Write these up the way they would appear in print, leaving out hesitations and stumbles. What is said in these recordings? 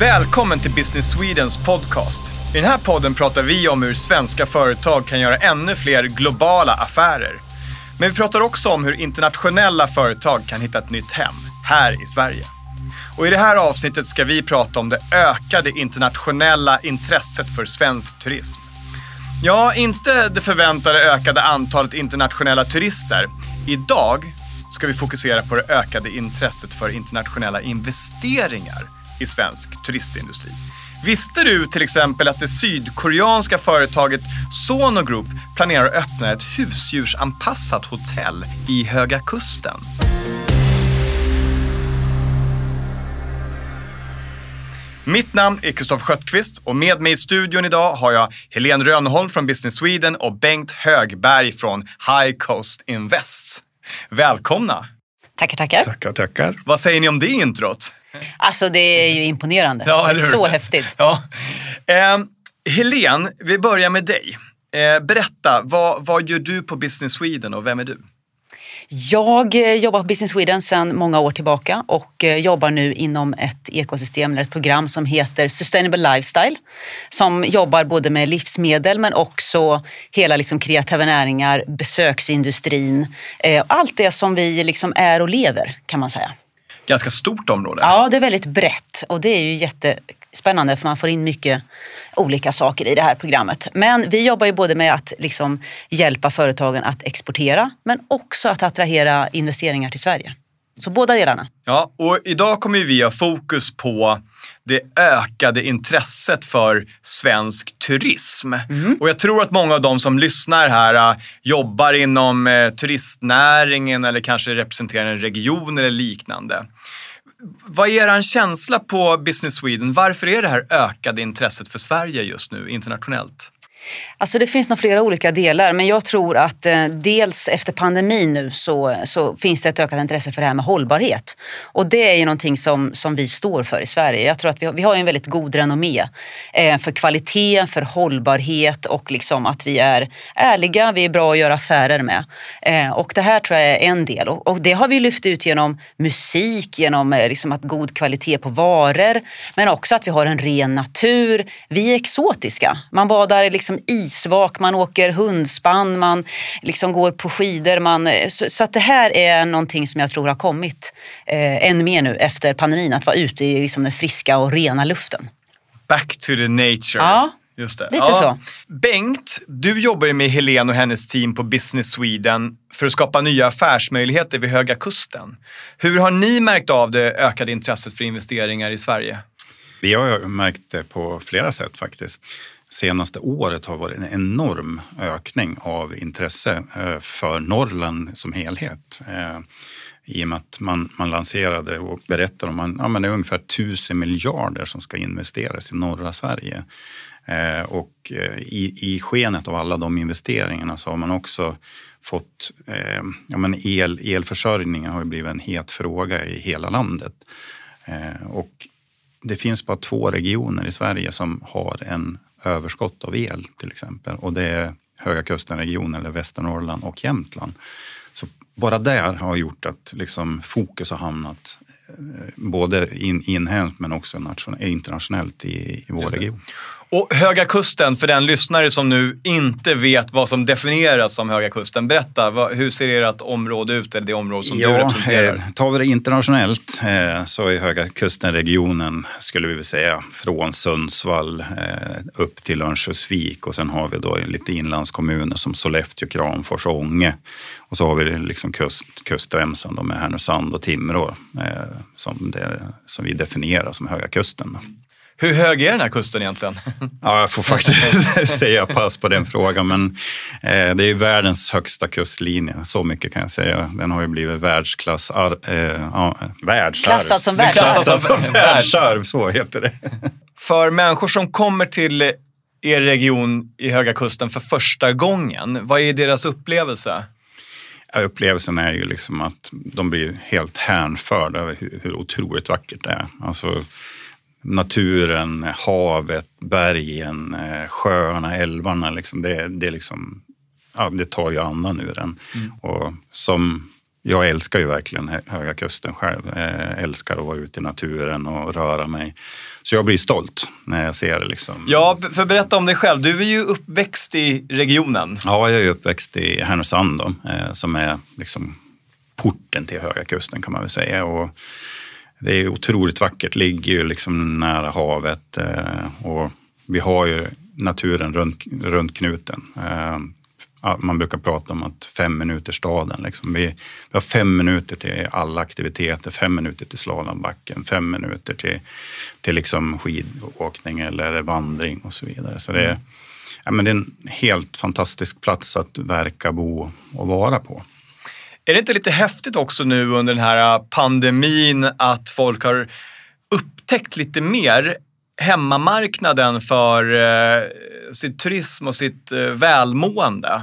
Välkommen till Business Swedens podcast. I den här podden pratar vi om hur svenska företag kan göra ännu fler globala affärer. Men vi pratar också om hur internationella företag kan hitta ett nytt hem här i Sverige. Och i det här avsnittet ska vi prata om det ökade internationella intresset för svensk turism. Ja, inte det förväntade ökade antalet internationella turister. Idag ska vi fokusera på det ökade intresset för internationella investeringar i svensk turistindustri. Visste du till exempel att det sydkoreanska företaget Sono Group planerar att öppna ett husdjursanpassat hotell i Höga Kusten? Mitt namn är Kristoffer Sköttqvist och med mig i studion idag har jag Helen Rönholm från Business Sweden och Bengt Högberg från High Cost Invest. Välkomna! Tackar, tackar. Tackar, tackar. Vad säger ni om det introt? Alltså det är ju imponerande. Ja, det är så häftigt. Ja. Helen, vi börjar med dig. Berätta, vad gör du på Business Sweden och vem är du? Jag jobbar på Business Sweden sedan många år tillbaka och jobbar nu inom ett ekosystem eller ett program som heter Sustainable Lifestyle som jobbar både med livsmedel men också hela liksom kreativa näringar, besöksindustrin, allt det som vi liksom är och lever kan man säga. Ganska stort område. Ja, det är väldigt brett och det är ju jättespännande för man får in mycket olika saker i det här programmet. Men vi jobbar ju både med att liksom hjälpa företagen att exportera men också att attrahera investeringar till Sverige. Så båda delarna. Ja, och idag kommer vi ha fokus på det ökade intresset för svensk turism. Mm. Och jag tror att många av de som lyssnar här jobbar inom turistnäringen eller kanske representerar en region eller liknande. Vad är er känsla på Business Sweden? Varför är det här ökade intresset för Sverige just nu internationellt? Alltså det finns nog flera olika delar men jag tror att dels efter pandemin nu så finns det ett ökat intresse för det här med hållbarhet. Och det är ju någonting som vi står för i Sverige. Jag tror att vi har en väldigt god renommé för kvalitet, för hållbarhet och liksom att vi är ärliga, vi är bra att göra affärer med. Och det här tror jag är en del. Och det har vi lyft ut genom musik, genom liksom att god kvalitet på varor men också att vi har en ren natur. Vi är exotiska. Man badar liksom isvak, man åker hundspann, man liksom går på skidor. Så att det här är någonting som jag tror har kommit än mer nu efter pandemin. Att vara ute i liksom den friska och rena luften. Back to the nature. Ja, just det. Lite ja. Så. Bengt, du jobbar ju med Helen och hennes team på Business Sweden för att skapa nya affärsmöjligheter vid Höga Kusten. Hur har ni märkt av det ökade intresset för investeringar i Sverige? Vi har märkt det på flera sätt faktiskt. Senaste året har varit en enorm ökning av intresse för Norrland som helhet. I och med att man lanserade och berättade om det är ungefär 1 000 miljarder som ska investeras i norra Sverige. Och i skenet av alla de investeringarna så har man också fått elförsörjningen har ju blivit en het fråga i hela landet. Och det finns bara 2 regioner i Sverige som har en överskott av el till exempel. Och det är Höga Kusten-regionen eller Västernorrland och Jämtland. Så bara där har gjort att liksom fokus har hamnat både inhemskt men också internationellt i vår region. Och Höga Kusten, för den lyssnare som nu inte vet vad som definieras som Höga Kusten. Berätta, hur ser ert område ut eller det område som du representerar? Tar vi det internationellt så är Höga Kusten-regionen skulle vi vilja säga från Sundsvall upp till Lönsjösvik och sen har vi då lite inlandskommuner som Sollefteå, Kramfors och Ånge. Och så har vi liksom kustremsan då med Härnösand och Timrå som vi definierar som Höga Kusten. Hur hög är den här kusten egentligen? Ja, jag får faktiskt säga pass på den frågan. Men det är världens högsta kustlinje. Så mycket kan jag säga. Den har ju blivit världsklass. Klassad som världsarv. Så heter det. För människor som kommer till er region i Höga Kusten för första gången. Vad är deras upplevelse? Upplevelsen är ju liksom att de blir helt hänförda över hur otroligt vackert det är. Alltså naturen, havet, bergen, sjöarna, älvarna liksom det tar ju andan ur den. Mm. Och som jag älskar ju verkligen Höga Kusten själv. Jag älskar att vara ute i naturen och röra mig. Så jag blir stolt när jag ser det liksom. Ja, för berätta om dig själv. Du är ju uppväxt i regionen. Ja, jag är uppväxt i Härnösand då, som är liksom porten till Höga Kusten kan man väl säga. Och det är otroligt vackert. Ligger ju liksom nära havet och vi har ju naturen runt knuten. Man brukar prata om att 5 minuter staden. Liksom. Vi har 5 minuter till alla aktiviteter, 5 minuter till slalombacken, 5 minuter till liksom skidåkning eller vandring och så vidare. Så det är, ja, men det är en helt fantastisk plats att verka, bo och vara på. Är det inte lite häftigt också nu under den här pandemin att folk har upptäckt lite mer hemmamarknaden för sitt turism och sitt välmående?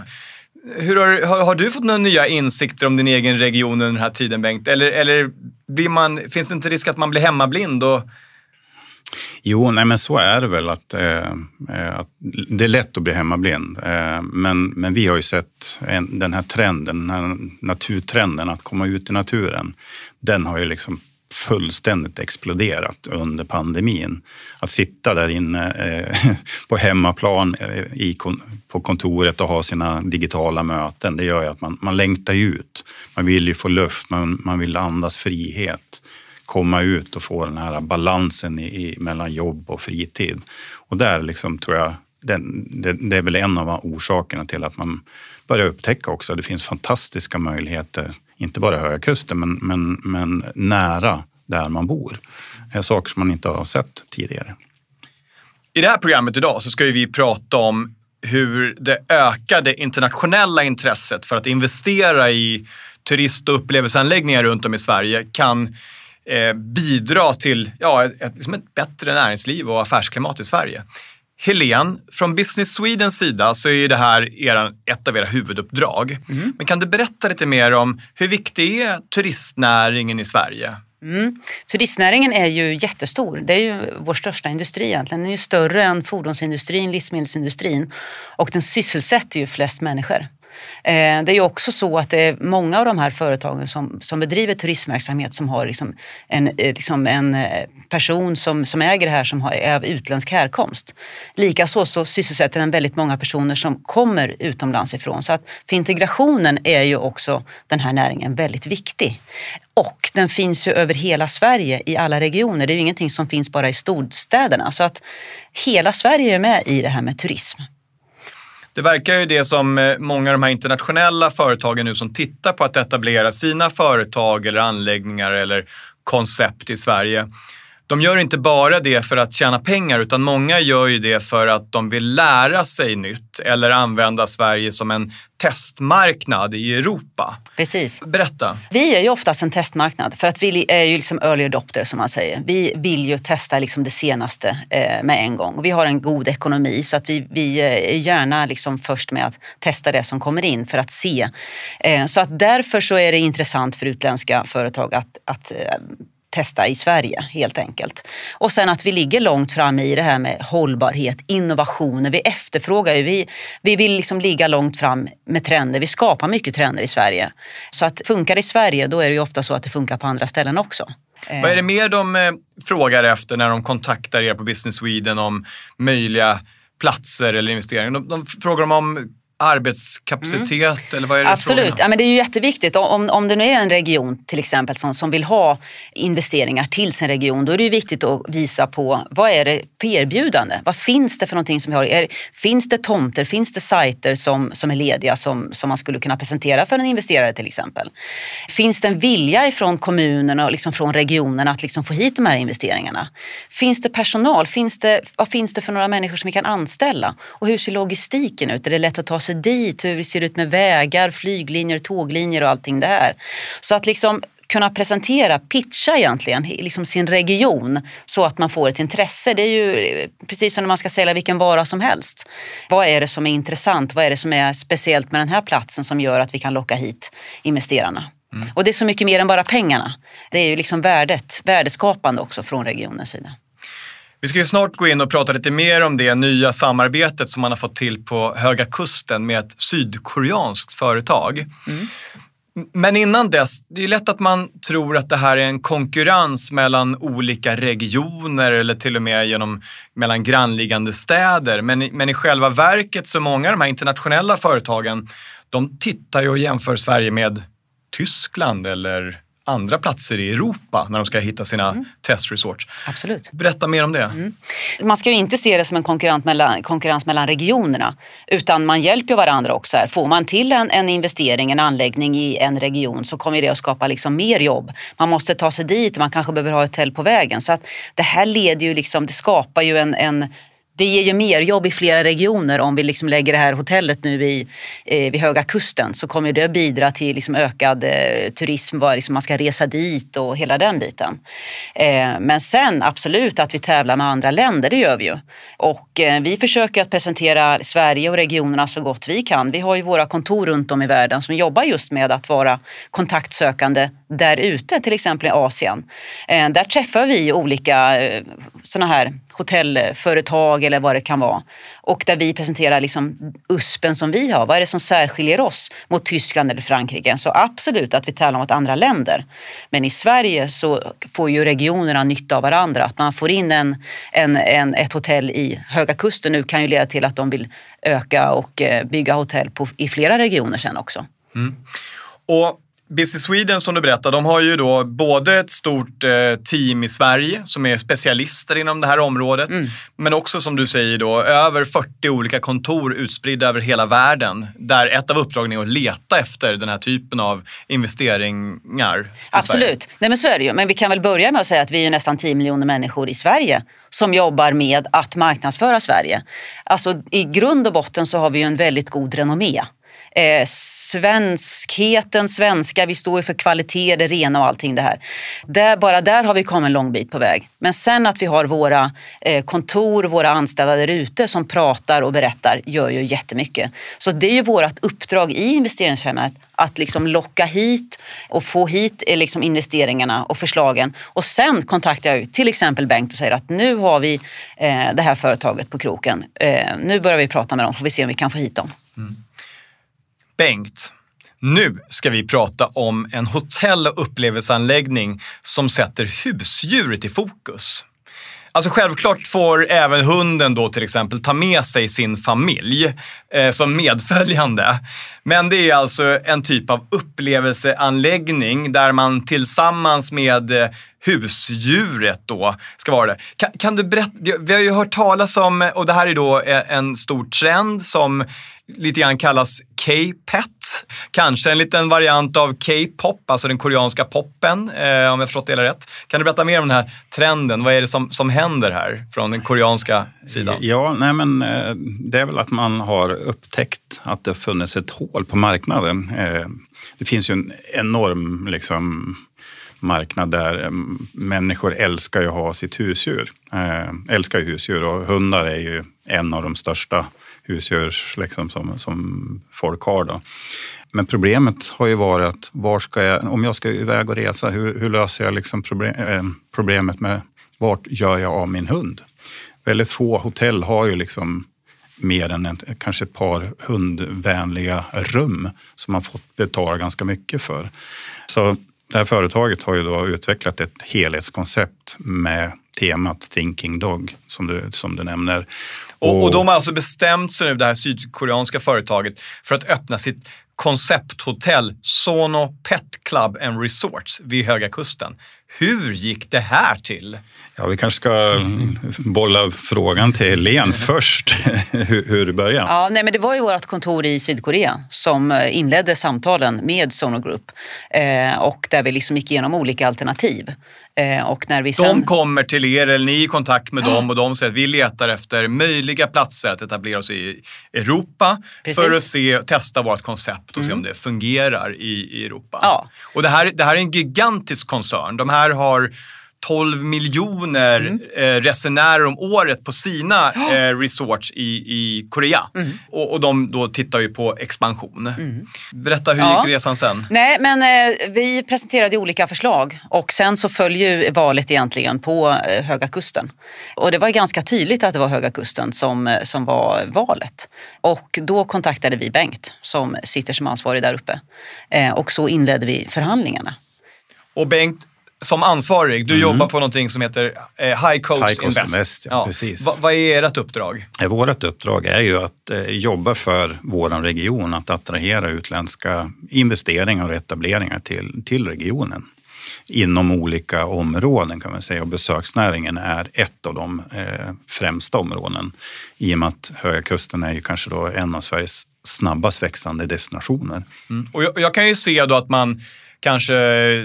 Har du fått några nya insikter om din egen region under den här tiden, Bengt? Eller finns det inte risk att man blir hemmablind? Jo, nej men så är det väl att det är lätt att bli hemmablind. Men vi har ju sett den här naturtrenden att komma ut i naturen. Den har ju liksom fullständigt exploderat under pandemin. Att sitta där inne på hemmaplan på kontoret och ha sina digitala möten, det gör ju att man längtar ut. Man vill ju få luft, man vill andas frihet. Komma ut och få den här balansen mellan jobb och fritid. Och där liksom tror jag, det är väl en av orsakerna till att man börjar upptäcka också. Det finns fantastiska möjligheter, inte bara Höga Kusten, men nära där man bor. Det är saker som man inte har sett tidigare. I det här programmet idag så ska vi prata om hur det ökade internationella intresset för att investera i turist- och upplevelseanläggningar runt om i Sverige kan bidra till ett bättre näringsliv och affärsklimat i Sverige. Helen, från Business Swedens sida så är det här ett av era huvuduppdrag. Mm. Men kan du berätta lite mer om hur viktig är turistnäringen i Sverige? Turistnäringen är ju jättestor. Det är ju vår största industri egentligen. Den är ju större än fordonsindustrin, livsmedelsindustrin och den sysselsätter ju flest människor. Det är ju också så att det är många av de här företagen som bedriver turismverksamhet som har liksom en person som äger det här som är av utländsk härkomst. Likaså så sysselsätter den väldigt många personer som kommer utomlands ifrån. Så att för integrationen är ju också den här näringen väldigt viktig. Och den finns ju över hela Sverige i alla regioner. Det är ju ingenting som finns bara i storstäderna. Så att hela Sverige är med i det här med turism. Det verkar ju det som många av de här internationella företagen nu som tittar på att etablera sina företag eller anläggningar eller koncept i Sverige. De gör inte bara det för att tjäna pengar utan många gör ju det för att de vill lära sig nytt eller använda Sverige som en testmarknad i Europa. Precis. Berätta. Vi är ju oftast en testmarknad för att vi är ju liksom early adopter som man säger. Vi vill ju testa liksom det senaste med en gång. Vi har en god ekonomi så att vi är gärna liksom först med att testa det som kommer in för att se. Så att därför så är det intressant för utländska företag att testa i Sverige helt enkelt. Och sen att vi ligger långt fram i det här med hållbarhet, innovationer. Vi efterfrågar ju, vi vill liksom ligga långt fram med trender. Vi skapar mycket trender i Sverige. Så att funkar det i Sverige, då är det ju ofta så att det funkar på andra ställen också. Vad är det mer de frågar efter när de kontaktar er på Business Sweden om möjliga platser eller investeringar? De frågar dem om arbetskapacitet eller vad är det? Absolut, ja, men det är ju jätteviktigt. Om det nu är en region till exempel som vill ha investeringar till sin region, då är det ju viktigt att visa på vad är det för erbjudande? Vad finns det för någonting som vi har? Finns det tomter? Finns det sajter som är lediga som man skulle kunna presentera för en investerare till exempel? Finns det en vilja ifrån kommunerna och liksom från regionerna att liksom få hit de här investeringarna? Finns det personal? Vad finns det för några människor som vi kan anställa? Och hur ser logistiken ut? Är det lätt att ta dit, hur det ser ut med vägar, flyglinjer, tåglinjer och allting det här. Så att liksom kunna pitcha egentligen liksom sin region så att man får ett intresse. Det är ju precis som när man ska sälja vilken vara som helst. Vad är det som är intressant? Vad är det som är speciellt med den här platsen som gör att vi kan locka hit investerarna? Mm. Och det är så mycket mer än bara pengarna. Det är ju liksom värdeskapande också från regionens sida. Vi ska ju snart gå in och prata lite mer om det nya samarbetet som man har fått till på Höga Kusten med ett sydkoreanskt företag. Mm. Men innan dess, det är lätt att man tror att det här är en konkurrens mellan olika regioner eller till och med mellan grannliggande städer. Men i själva verket så många av de här internationella företagen, de tittar ju och jämför Sverige med Tyskland eller andra platser i Europa när de ska hitta sina testresorts. Absolut. Berätta mer om det. Mm. Man ska ju inte se det som en konkurrens mellan regionerna, utan man hjälper varandra också här. Får man till en investering, en anläggning i en region, så kommer det att skapa liksom mer jobb. Man måste ta sig dit och man kanske behöver ha ett tält på vägen. Så att det här leder ju liksom, det skapar ju det ger ju mer jobb i flera regioner. Om vi liksom lägger det här hotellet nu vid Höga Kusten, så kommer det att bidra till liksom ökad turism, var liksom man ska resa dit och hela den biten. Men sen absolut att vi tävlar med andra länder, det gör vi ju. Och vi försöker att presentera Sverige och regionerna så gott vi kan. Vi har ju våra kontor runt om i världen som jobbar just med att vara kontaktsökande där ute, till exempel i Asien. Där träffar vi olika sådana här hotellföretag eller vad det kan vara. Och där vi presenterar liksom USPen som vi har. Vad är det som särskiljer oss mot Tyskland eller Frankrike? Så absolut att vi talar om att andra länder. Men i Sverige så får ju regionerna nytta av varandra. Att man får in ett hotell i Höga Kusten nu kan ju leda till att de vill öka och bygga hotell i flera regioner sen också. Mm. Och Business Sweden, som du berättade, de har ju då både ett stort team i Sverige som är specialister inom det här området, men också, som du säger då, över 40 olika kontor utspridda över hela världen, där ett av uppdragen är att leta efter den här typen av investeringar. Absolut, nej, men så är det ju. Men vi kan väl börja med att säga att vi är nästan 10 miljoner människor i Sverige som jobbar med att marknadsföra Sverige. Alltså i grund och botten så har vi ju en väldigt god renommé. Svenskheten, svenska, vi står ju för kvalitet, det rena och allting det här. Bara där har vi kommit en lång bit på väg. Men sen att vi har våra kontor, våra anställda där ute som pratar och berättar, gör ju jättemycket. Så det är ju vårt uppdrag i investeringsfrämjandet att liksom locka hit och få hit liksom investeringarna och förslagen. Och sen kontaktar jag till exempel Bengt och säger att nu har vi det här företaget på kroken. Nu börjar vi prata med dem, får vi se om vi kan få hit dem. Mm. Bengt, nu ska vi prata om en hotell- och upplevelseanläggning som sätter husdjuret i fokus. Alltså självklart får även hunden då till exempel ta med sig sin familj som medföljande. Men det är alltså en typ av upplevelseanläggning där man tillsammans med husdjuret då ska vara där. Kan du berätta, vi har ju hört talas om, och det här är då en stor trend som lite grann kallas K-pet. Kanske en liten variant av K-pop, alltså den koreanska poppen, om jag förstått det hela rätt. Kan du berätta mer om den här trenden? Vad är det som händer här från den koreanska sidan? Ja, nej men det är väl att man har upptäckt att det har funnits ett hål på marknaden. Det finns ju en enorm liksom marknad där människor älskar ju att ha sitt husdjur. Älskar ju husdjur, och hundar är ju en av de största husdjurs liksom som folk har då. Men problemet har ju varit att om jag ska iväg och resa, hur löser jag liksom problemet med vart gör jag av min hund? Väldigt få hotell har ju liksom mer än kanske ett par hundvänliga rum som man fått betala ganska mycket för. Så det här företaget har ju då utvecklat ett helhetskoncept med temat Thinking Dog, som du nämner. Och de har alltså bestämt sig nu, det här sydkoreanska företaget, för att öppna sitt koncepthotell Sono Pet Club and Resorts vid Höga Kusten. Hur gick det här till? Ja, vi kanske ska bolla frågan till Helen först, hur det började. Ja, nej, men det var ju vårt kontor i Sydkorea som inledde samtalen med Sono Group, och där vi liksom gick igenom olika alternativ. Och när vi de kommer till er, eller ni är i kontakt med dem, och de säger att vi letar efter möjliga platser att etablera oss i Europa. Precis. För att testa vårt koncept och se om det fungerar i Europa. Ja. Och det här är en gigantisk koncern. De här har 12 miljoner resenärer om året på sina resorts i Korea. Mm. Och de då tittar ju på expansion. Mm. Berätta, hur gick resan sen? Nej, men vi presenterade olika förslag och sen så följer ju valet egentligen på Höga Kusten. Och det var ganska tydligt att det var Höga Kusten som var valet. Och då kontaktade vi Bengt som sitter som ansvarig där uppe. Och så inledde vi förhandlingarna. Och Bengt, som ansvarig, du jobbar på någonting som heter High Cost Invest. Ja, precis. Vad är ert uppdrag? Vårt uppdrag är ju att jobba för vår region, att attrahera utländska investeringar och etableringar till regionen. Inom olika områden kan man säga, och besöksnäringen är ett av de främsta områden. I och med att Höga Kusten är ju kanske då en av Sveriges snabbast växande destinationer. Mm. Och jag kan ju se då att man kanske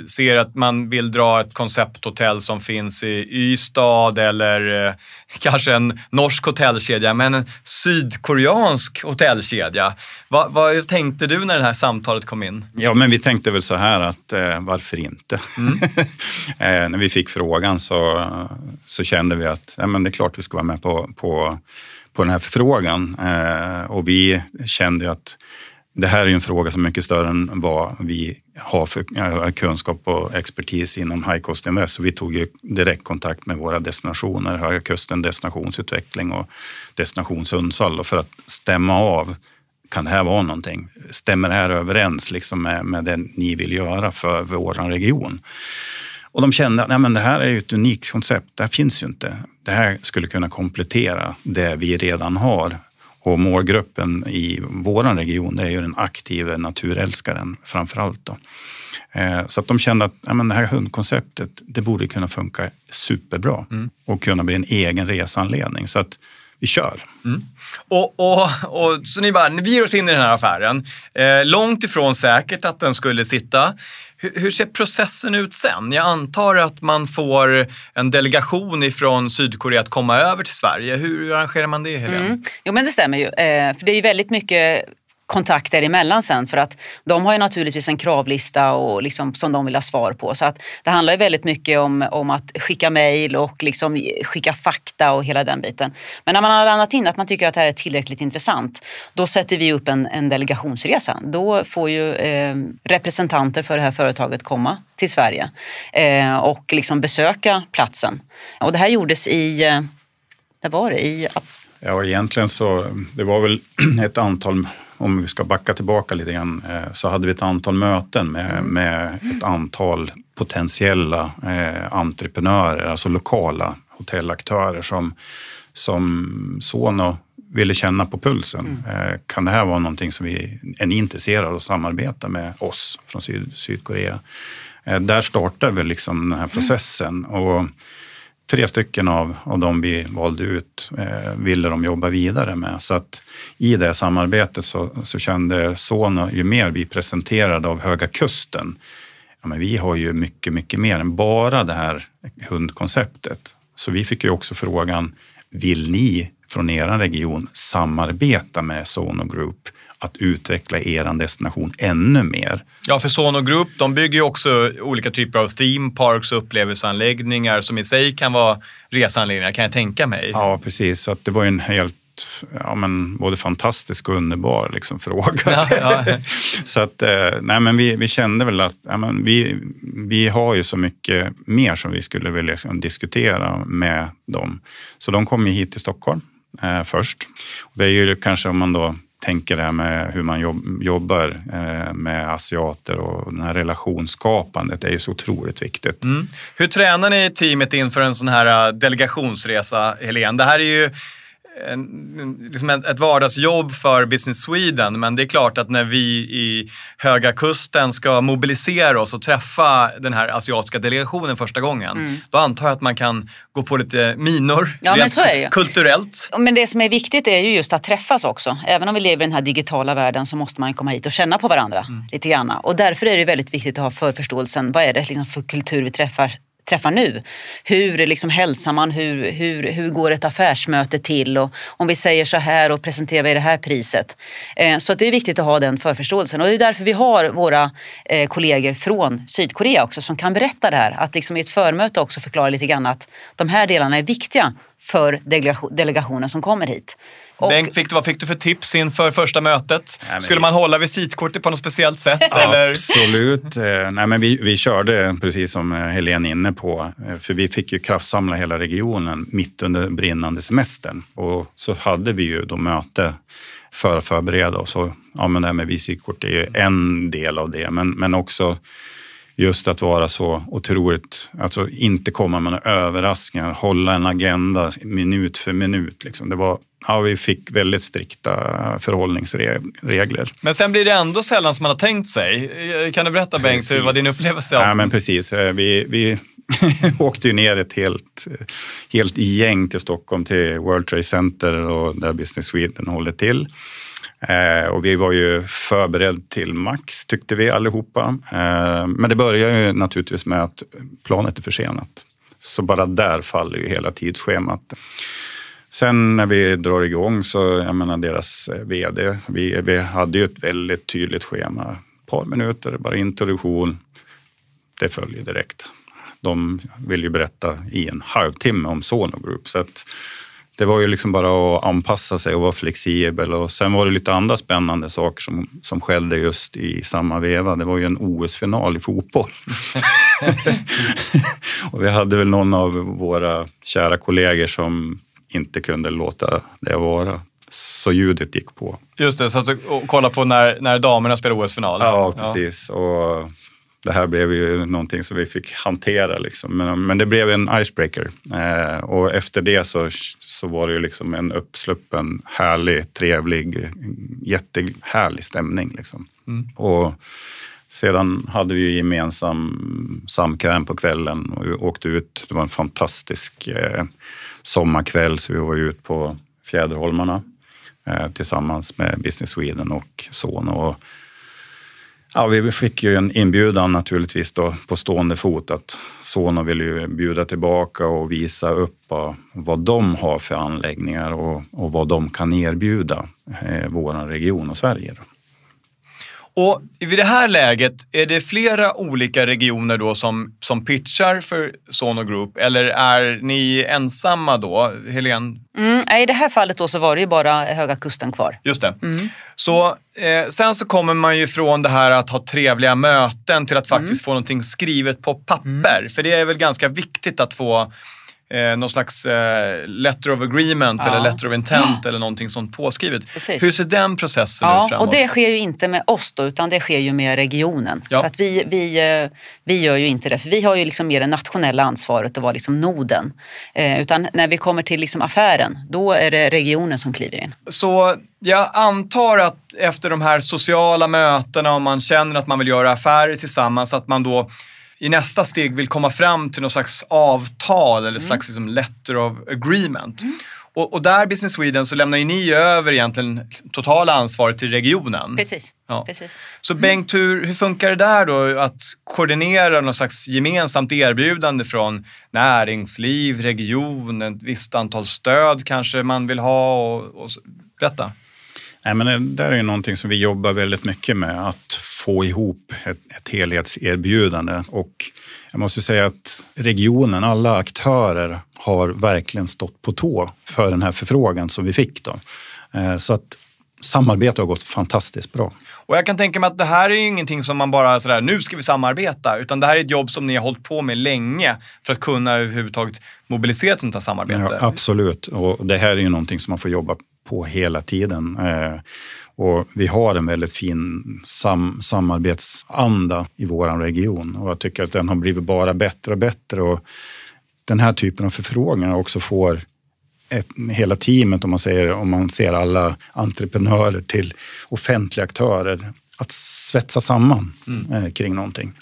ser att man vill dra ett koncepthotell som finns i Ystad eller kanske en norsk hotellkedja, men en sydkoreansk hotellkedja. Vad tänkte du när det här samtalet kom in? Ja, men vi tänkte väl så här att varför inte? Mm. När vi fick frågan så kände vi att ja, men det är klart vi ska vara med på den här förfrågan. Och vi kände ju att det här är ju en fråga som är mycket större än vad vi har för kunskap och expertis inom High Cost Invest. Så vi tog ju direkt kontakt med våra destinationer, Höga Kusten, destinationsutveckling och destination Sundsvall, för att stämma av, kan det här vara någonting? Stämmer det här överens liksom med det ni vill göra för vår region? Och de kände att nej, men det här är ju ett unikt koncept, det här finns ju inte. Det här skulle kunna komplettera det vi redan har. Och målgruppen i våran region, det är ju den aktiva naturälskaren framförallt då. Så att de kände att ja, men det här hundkonceptet, det borde kunna funka superbra. Mm. Och kunna bli en egen resanledning. Så att vi kör. Mm. Och så ni bara, vi ger oss in i den här affären. Långt ifrån säkert att den skulle sitta. Hur ser processen ut sen? Jag antar att man får en delegation ifrån Sydkorea att komma över till Sverige. Hur arrangerar man det, Helen? Mm. Jo, men det stämmer ju. För det är ju väldigt mycket kontakter emellan sen, för att de har ju naturligtvis en kravlista och liksom som de vill ha svar på. Så att det handlar ju väldigt mycket om att skicka mejl och liksom skicka fakta och hela den biten. Men när man har landat in att man tycker att det här är tillräckligt intressant, då sätter vi upp en delegationsresa. Då får ju representanter för det här företaget komma till Sverige och liksom besöka platsen. Och det här gjordes Ja, egentligen så, det var väl ett antal, om vi ska backa tillbaka lite grann, så hade vi ett antal möten med ett antal potentiella entreprenörer, alltså lokala hotellaktörer som Sono ville känna på pulsen. Mm. Kan det här vara någonting som vi är intresserade av att samarbeta med oss från Sydkorea? Där startade vi liksom den här processen och 3 stycken av de vi valde ut ville de jobba vidare med. Så att i det samarbetet så kände Sono, ju mer vi presenterade av Höga Kusten, ja, men vi har ju mycket, mycket mer än bara det här hundkonceptet. Så vi fick ju också frågan, vill ni från er region samarbeta med Sono Group att utveckla er destination ännu mer? Ja, för Sono Group, de bygger ju också olika typer av theme parks och upplevelseanläggningar som i sig kan vara resanläggningar, kan jag tänka mig. Ja, precis. Så att det var ju en helt, ja, men både fantastisk och underbar liksom fråga. Ja. Så att, nej, men vi kände väl att ja, men vi har ju så mycket mer som vi skulle vilja liksom diskutera med dem. Så de kom ju hit till Stockholm först. Och det är ju kanske, om man då tänker det här med hur man jobbar med asiater och den här relationsskapandet är ju så otroligt viktigt. Mm. Hur tränar ni teamet inför en sån här delegationsresa, Helen? Det här är ju liksom ett vardagsjobb för Business Sweden, men det är klart att när vi i Höga Kusten ska mobilisera oss och träffa den här asiatiska delegationen första gången, då antar jag att man kan gå på lite minor, ja, men så är det ju kulturellt. Men det som är viktigt är ju just att träffas också. Även om vi lever i den här digitala världen så måste man komma hit och känna på varandra lite grann. Och därför är det väldigt viktigt att ha förförståelsen. Vad är det liksom för kultur vi träffar träffar nu. Hur liksom hälsar man, hur går ett affärsmöte till, och om vi säger så här och presenterar vi det här priset. Så att det är viktigt att ha den förförståelsen, och det är därför vi har våra kollegor från Sydkorea också som kan berätta det här, att liksom i ett förmöte också förklara lite grann att de här delarna är viktiga för delegationen som kommer hit. Bengt, vad fick du för tips inför första mötet? Nej, skulle man hålla visitkortet på något speciellt sätt? Eller? Absolut. Nej, men vi körde, precis som Helen inne på, för vi fick ju kraftsamla hela regionen mitt under brinnande semestern. Och så hade vi ju då möte för att förbereda oss. Och, ja, men det här med visitkort är ju en del av det, men också just att vara så otroligt, alltså inte komma med några överraskningar, hålla en agenda minut för minut. Liksom. Det var, ja, vi fick väldigt strikta förhållningsregler. Men sen blir det ändå sällan som man har tänkt sig. Kan du berätta, Bengt, vad din upplevelse är? Ja, men precis. Vi åkte ju ner ett helt gäng till Stockholm, till World Trade Center och där Business Sweden håller till. Och vi var ju förberedd till max, tyckte vi allihopa. Men det börjar ju naturligtvis med att planet är försenat. Så bara där faller ju hela tidsschemat. Sen när vi drar igång så, jag menar deras vd, vi hade ju ett väldigt tydligt schema. Ett par minuter, bara introduktion, det följer direkt. De vill ju berätta i en halvtimme om Sono Group, så att det var ju liksom bara att anpassa sig och vara flexibel. Och sen var det lite andra spännande saker som skedde just i samma veva. Det var ju en OS-final i fotboll. Och vi hade väl någon av våra kära kollegor som inte kunde låta det vara. Så ljudet gick på. Just det, så att kolla på när damerna spelade OS-final. Ja, precis. Ja. Och det här blev ju någonting som vi fick hantera. Liksom. Men det blev en icebreaker. Och efter det så var det ju liksom en uppsluppen, härlig, trevlig, jättehärlig stämning. Liksom. Mm. Och sedan hade vi gemensam samkväm på kvällen och vi åkte ut. Det var en fantastisk sommarkväll, så vi var ute på Fjäderholmarna tillsammans med Business Sweden och Sono. Och ja, vi fick ju en inbjudan naturligtvis då på stående fot att Sono ville ju bjuda tillbaka och visa upp vad de har för anläggningar och vad de kan erbjuda vår region och Sverige. Då. Och vid det här läget, är det flera olika regioner då som pitchar för Sono Group, eller är ni ensamma då, Helen? I det här fallet då så var det ju bara Höga Kusten kvar. Just det. Mm. Så sen så kommer man ju från det här att ha trevliga möten till att faktiskt få någonting skrivet på papper. För det är väl ganska viktigt att få någon slags letter of agreement eller letter of intent eller någonting sånt påskrivet. Precis. Hur ser den processen ut framåt? Och det sker ju inte med oss då, utan det sker ju med regionen. Ja. Så att vi gör ju inte det. För vi har ju liksom mer det nationella ansvaret att vara liksom noden. Utan när vi kommer till liksom affären, då är det regionen som kliver in. Så jag antar att efter de här sociala mötena, om man känner att man vill göra affärer tillsammans, att man då i nästa steg vill komma fram till någon slags avtal eller slags liksom letter of agreement. Mm. Och där Business Sweden så lämnar ju ni över egentligen totala ansvaret till regionen. Precis. Ja. Precis. Så Bengt, hur funkar det där då att koordinera någon slags gemensamt erbjudande från näringsliv, region, ett visst antal stöd kanske man vill ha och berätta? Nej, men det där är ju någonting som vi jobbar väldigt mycket med, att få ihop ett helhetserbjudande, och jag måste säga att regionen, alla aktörer har verkligen stått på tå för den här förfrågan som vi fick då. Så att samarbetet har gått fantastiskt bra. Och jag kan tänka mig att det här är ju ingenting som man bara sådär, nu ska vi samarbeta, utan det här är ett jobb som ni har hållit på med länge för att kunna överhuvudtaget mobilisera ett sånt här samarbete. Ja, absolut, och det här är ju någonting som man får jobba på hela tiden. Och vi har en väldigt fin samarbetsanda i vår region. Och jag tycker att den har blivit bara bättre och bättre. Och den här typen av förfrågningar också får hela teamet, om man ser alla entreprenörer till offentliga aktörer, att svetsa samman kring någonting.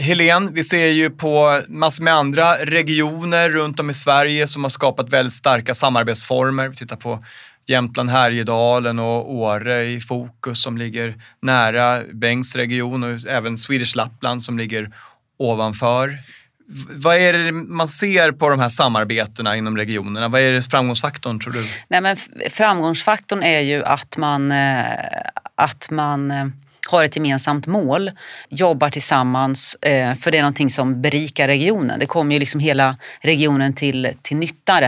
Helen, vi ser ju på massor med andra regioner runt om i Sverige som har skapat väldigt starka samarbetsformer. Vi tittar på Jämtland-Härjedalen och Åre i fokus som ligger nära Bengts region, och även Swedish Lappland som ligger ovanför. Vad är det man ser på de här samarbetena inom regionerna? Vad är det framgångsfaktorn, tror du? Nej, men framgångsfaktorn är ju att man har ett gemensamt mål, jobbar tillsammans, för det är någonting som berikar regionen. Det kommer ju liksom hela regionen till nytta det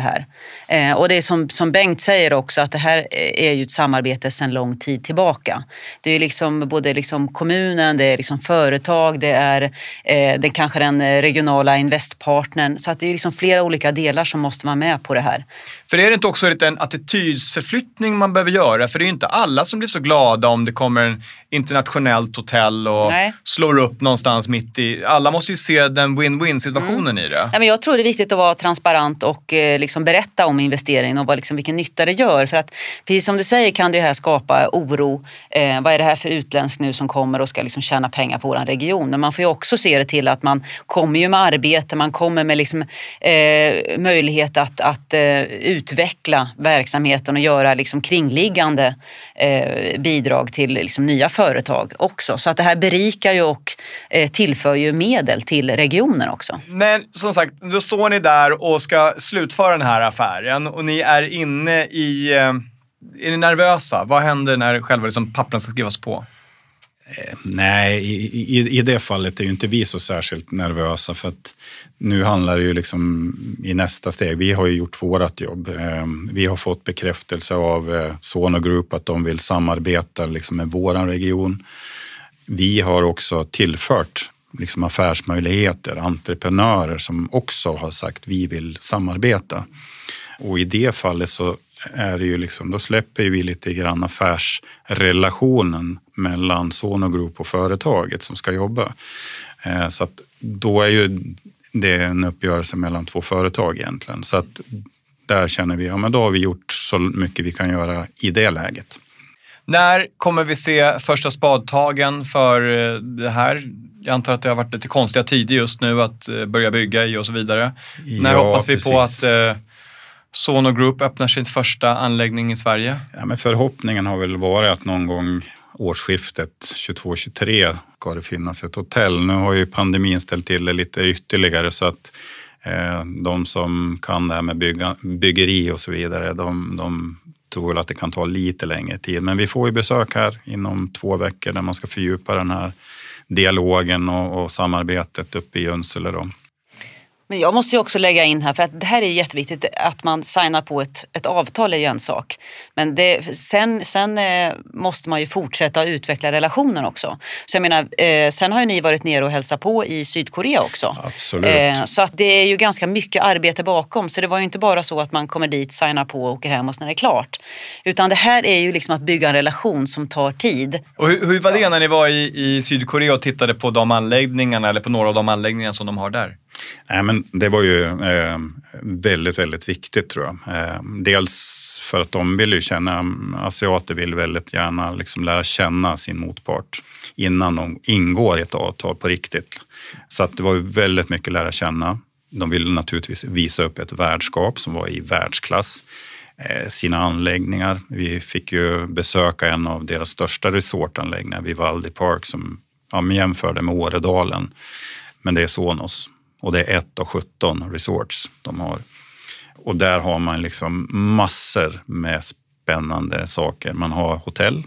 här. Och det är som Bengt säger också, att det här är ju ett samarbete sedan lång tid tillbaka. Det är liksom både liksom kommunen, det är liksom företag, det är kanske den regionala investpartnern. Så att det är liksom flera olika delar som måste vara med på det här. För är det inte också en attitydsförflyttning man behöver göra? För det är ju inte alla som blir så glada om det kommer en internationellt hotell och slår upp någonstans mitt i. Alla måste ju se den win-win-situationen i det. Nej, men jag tror det är viktigt att vara transparent och liksom berätta om investeringen och vad, liksom, vilken nytta det gör. För att, precis som du säger, kan det här skapa oro. Vad är det här för utländskt nu som kommer och ska liksom tjäna pengar på vår region? Men man får ju också se det till att man kommer ju med arbete, man kommer med liksom, möjlighet att utveckla verksamheten och göra liksom kringliggande bidrag till liksom nya företag också. Så att det här berikar ju och tillför ju medel till regionen också. Men som sagt, då står ni där och ska slutföra den här affären och ni är inne i... Är ni nervösa? Vad händer när själva liksom pappren ska skrivas på? Nej, i det fallet är ju inte vi så särskilt nervösa, för att nu handlar det ju liksom i nästa steg. Vi har ju gjort vårat jobb. Vi har fått bekräftelse av Sono Group att de vill samarbeta liksom med våran region. Vi har också tillfört liksom affärsmöjligheter, entreprenörer som också har sagt vi vill samarbeta. Och i det fallet så är det ju liksom, då släpper vi lite grann affärsrelationen mellan Sono Group och företaget som ska jobba. Så att då är ju det en uppgörelse mellan två företag egentligen. Så att där känner vi, ja men då har vi gjort så mycket vi kan göra i det läget. När kommer vi se första spadtagen för det här? Jag antar att det har varit lite konstiga tider just nu att börja bygga i och så vidare. Ja, när hoppas vi på att... Sono Group öppnar sin första anläggning i Sverige? Ja, men förhoppningen har väl varit att någon gång årsskiftet 22-23 ska det finnas ett hotell. Nu har ju pandemin ställt till det lite ytterligare, så att de som kan det här med byggeri och så vidare, de tror väl att det kan ta lite längre tid. Men vi får ju besök här inom 2 veckor där man ska fördjupa den här dialogen och samarbetet uppe i Junsele då. Men jag måste ju också lägga in här, för att det här är jätteviktigt att man signar på ett avtal är ju en sak. Men det, sen måste man ju fortsätta utveckla relationen också. Så jag menar, sen har ju ni varit nere och hälsat på i Sydkorea också. Absolut. Så att det är ju ganska mycket arbete bakom. Så det var ju inte bara så att man kommer dit, signar på och åker hem och sen är det klart. Utan det här är ju liksom att bygga en relation som tar tid. Och hur var det när ni var i Sydkorea och tittade på de anläggningarna eller på några av de anläggningar som de har där? Nej, men det var ju väldigt, väldigt viktigt tror jag. Dels för att de vill ju känna, asiater vill väldigt gärna liksom lära känna sin motpart innan de ingår i ett avtal på riktigt. Så att det var ju väldigt mycket lära känna. De ville naturligtvis visa upp ett värdskap som var i världsklass. Sina anläggningar. Vi fick ju besöka en av deras största resortanläggningar, Vivaldi Park, som jämförde med Åredalen. Men det är Sonos. Och det är 1 av 17 resorts de har. Och där har man liksom massor med spännande saker. Man har hotell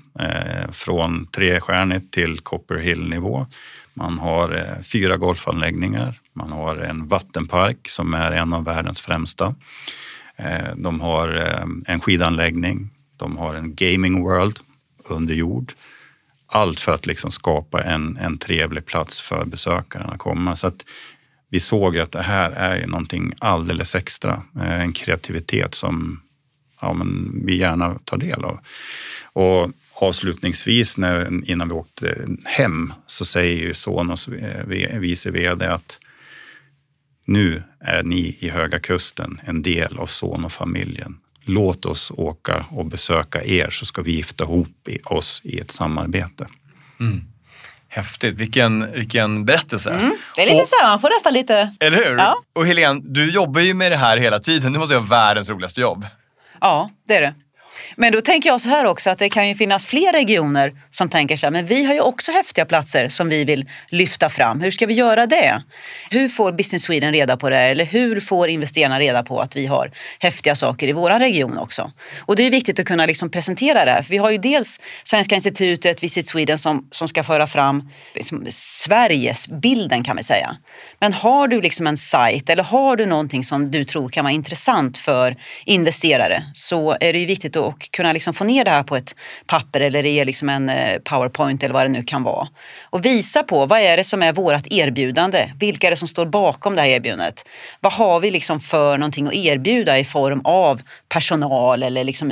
från 3-stjärnigt till Copper Hill-nivå. Man har 4 golfanläggningar. Man har en vattenpark som är en av världens främsta. De har en skidanläggning. De har en gaming world under jord. Allt för att liksom skapa en trevlig plats för besökarna att komma. Så att vi såg att det här är ju någonting alldeles extra. En kreativitet som vi gärna tar del av. Och avslutningsvis, innan vi åkte hem, så säger ju Sonos vice vd att nu är ni i Höga Kusten en del av Sono-familjen. Låt oss åka och besöka er, så ska vi gifta ihop oss i ett samarbete. Mm. Häftigt, vilken berättelse. Det är lite så här, man får nästan lite... Eller hur? Ja. Och Helene, du jobbar ju med det här hela tiden. Du måste ju ha världens roligaste jobb. Ja, det är det. Men då tänker jag så här också, att det kan ju finnas fler regioner som tänker så här, men vi har ju också häftiga platser som vi vill lyfta fram. Hur ska vi göra det? Hur får Business Sweden reda på det här? Eller hur får investerarna reda på att vi har häftiga saker i våra region också? Och det är viktigt att kunna liksom presentera det här. För vi har ju dels Svenska Institutet, Visit Sweden som ska föra fram liksom Sveriges bilden kan vi säga. Men har du liksom en sajt eller har du någonting som du tror kan vara intressant för investerare, så är det ju viktigt att kunna liksom få ner det här på ett papper eller i liksom en PowerPoint eller vad det nu kan vara. Och visa på vad är det som är vårt erbjudande, vilka är det som står bakom det här erbjudandet. Vad har vi liksom för någonting att erbjuda i form av personal eller liksom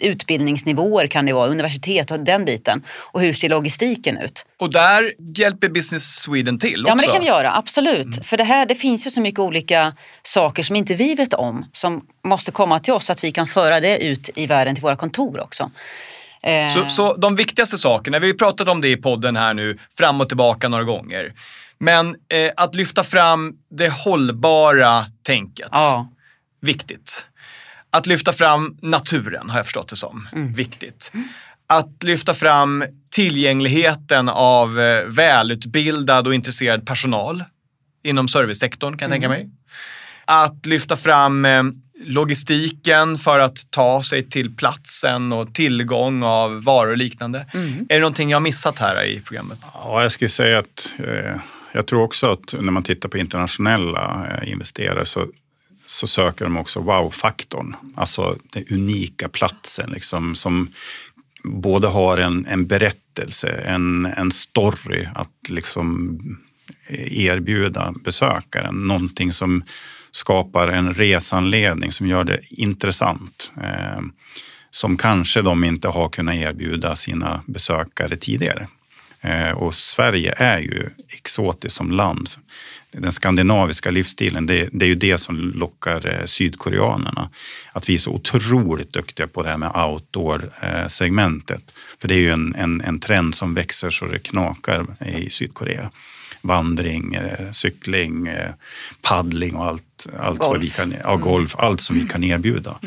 utbildningsnivåer kan det vara, universitet och den biten. Och hur ser logistiken ut? Och där hjälper Business Sweden till också. Ja, men det kan vi göra, absolut. Mm. För det finns ju så mycket olika saker som inte vi vet om, som måste komma till oss så att vi kan föra det ut i världen till våra kontor också. Så de viktigaste sakerna, vi har pratat om det i podden här nu, fram och tillbaka några gånger. Men att lyfta fram det hållbara tänket, viktigt. Att lyfta fram naturen, har jag förstått det som, viktigt. Mm. Att lyfta fram tillgängligheten av välutbildad och intresserad personal inom servicesektorn, kan jag tänka mig. Att lyfta fram logistiken för att ta sig till platsen och tillgång av varor och liknande. Mm. Är det någonting jag har missat här i programmet? Ja, jag skulle säga att jag tror också att när man tittar på internationella investerare så söker de också wow-faktorn. Alltså den unika platsen liksom, som både har en berättelse, en story att liksom erbjuda besökaren. Någonting som skapar en resanledning som gör det intressant. Som kanske de inte har kunnat erbjuda sina besökare tidigare. Och Sverige är ju exotiskt som land. Den skandinaviska livsstilen, det är ju det som lockar sydkoreanerna. Att vi är så otroligt duktiga på det här med outdoor-segmentet. För det är ju en trend som växer så det knakar i Sydkorea. Vandring, cykling, paddling och allt golf. Golf, allt som vi kan erbjuda.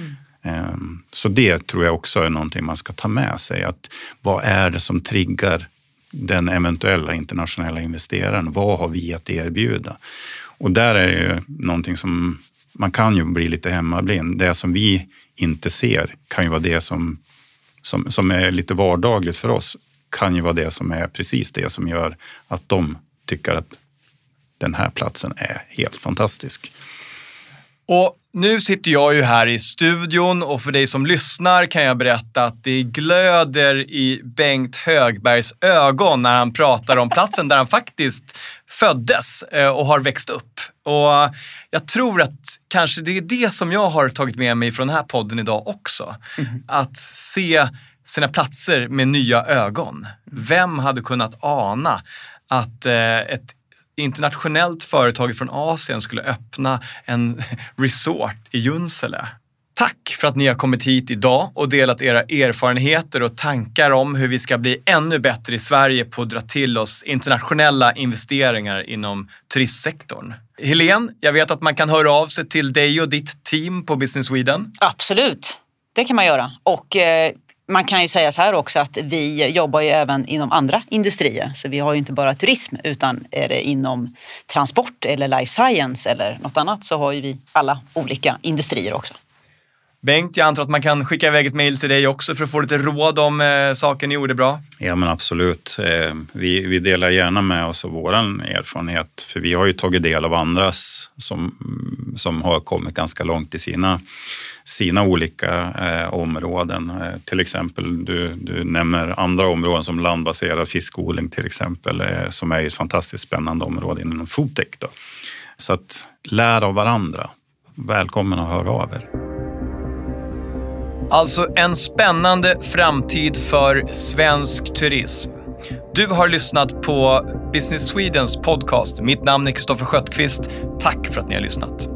Så det tror jag också är någonting man ska ta med sig. Att vad är det som triggar den eventuella internationella investeraren? Vad har vi att erbjuda? Och där är det ju någonting som man kan ju bli lite hemmablind. Det som vi inte ser kan ju vara det som är lite vardagligt för oss. Kan ju vara det som är precis det som gör att de tycker att den här platsen är helt fantastisk. Och nu sitter jag ju här i studion och för dig som lyssnar kan jag berätta att det glöder i Bengt Högbergs ögon när han pratar om platsen där han faktiskt föddes och har växt upp. Och jag tror att kanske det är det som jag har tagit med mig från den här podden idag också. Mm. Att se sina platser med nya ögon. Vem hade kunnat ana att ett internationellt företag från Asien skulle öppna en resort i Junsele. Tack för att ni har kommit hit idag och delat era erfarenheter och tankar om hur vi ska bli ännu bättre i Sverige på att dra till oss internationella investeringar inom turistsektorn. Helen, jag vet att man kan höra av sig till dig och ditt team på Business Sweden. Absolut, det kan man göra. Och man kan ju säga så här också att vi jobbar ju även inom andra industrier. Så vi har ju inte bara turism utan är det inom transport eller life science eller något annat så har ju vi alla olika industrier också. Bengt, jag antar att man kan skicka iväg ett mejl till dig också för att få lite råd om saker ni gjorde bra. Ja men absolut. Vi delar gärna med oss av vår erfarenhet för vi har ju tagit del av andras som har kommit ganska långt i sina olika områden. Till exempel, du nämner andra områden som landbaserad fiskodling till exempel som är ett fantastiskt spännande område inom foodtech då. Så att lära av varandra. Välkommen att höra av er. Alltså en spännande framtid för svensk turism. Du har lyssnat på Business Swedens podcast. Mitt namn är Kristoffer Sköttqvist. Tack för att ni har lyssnat.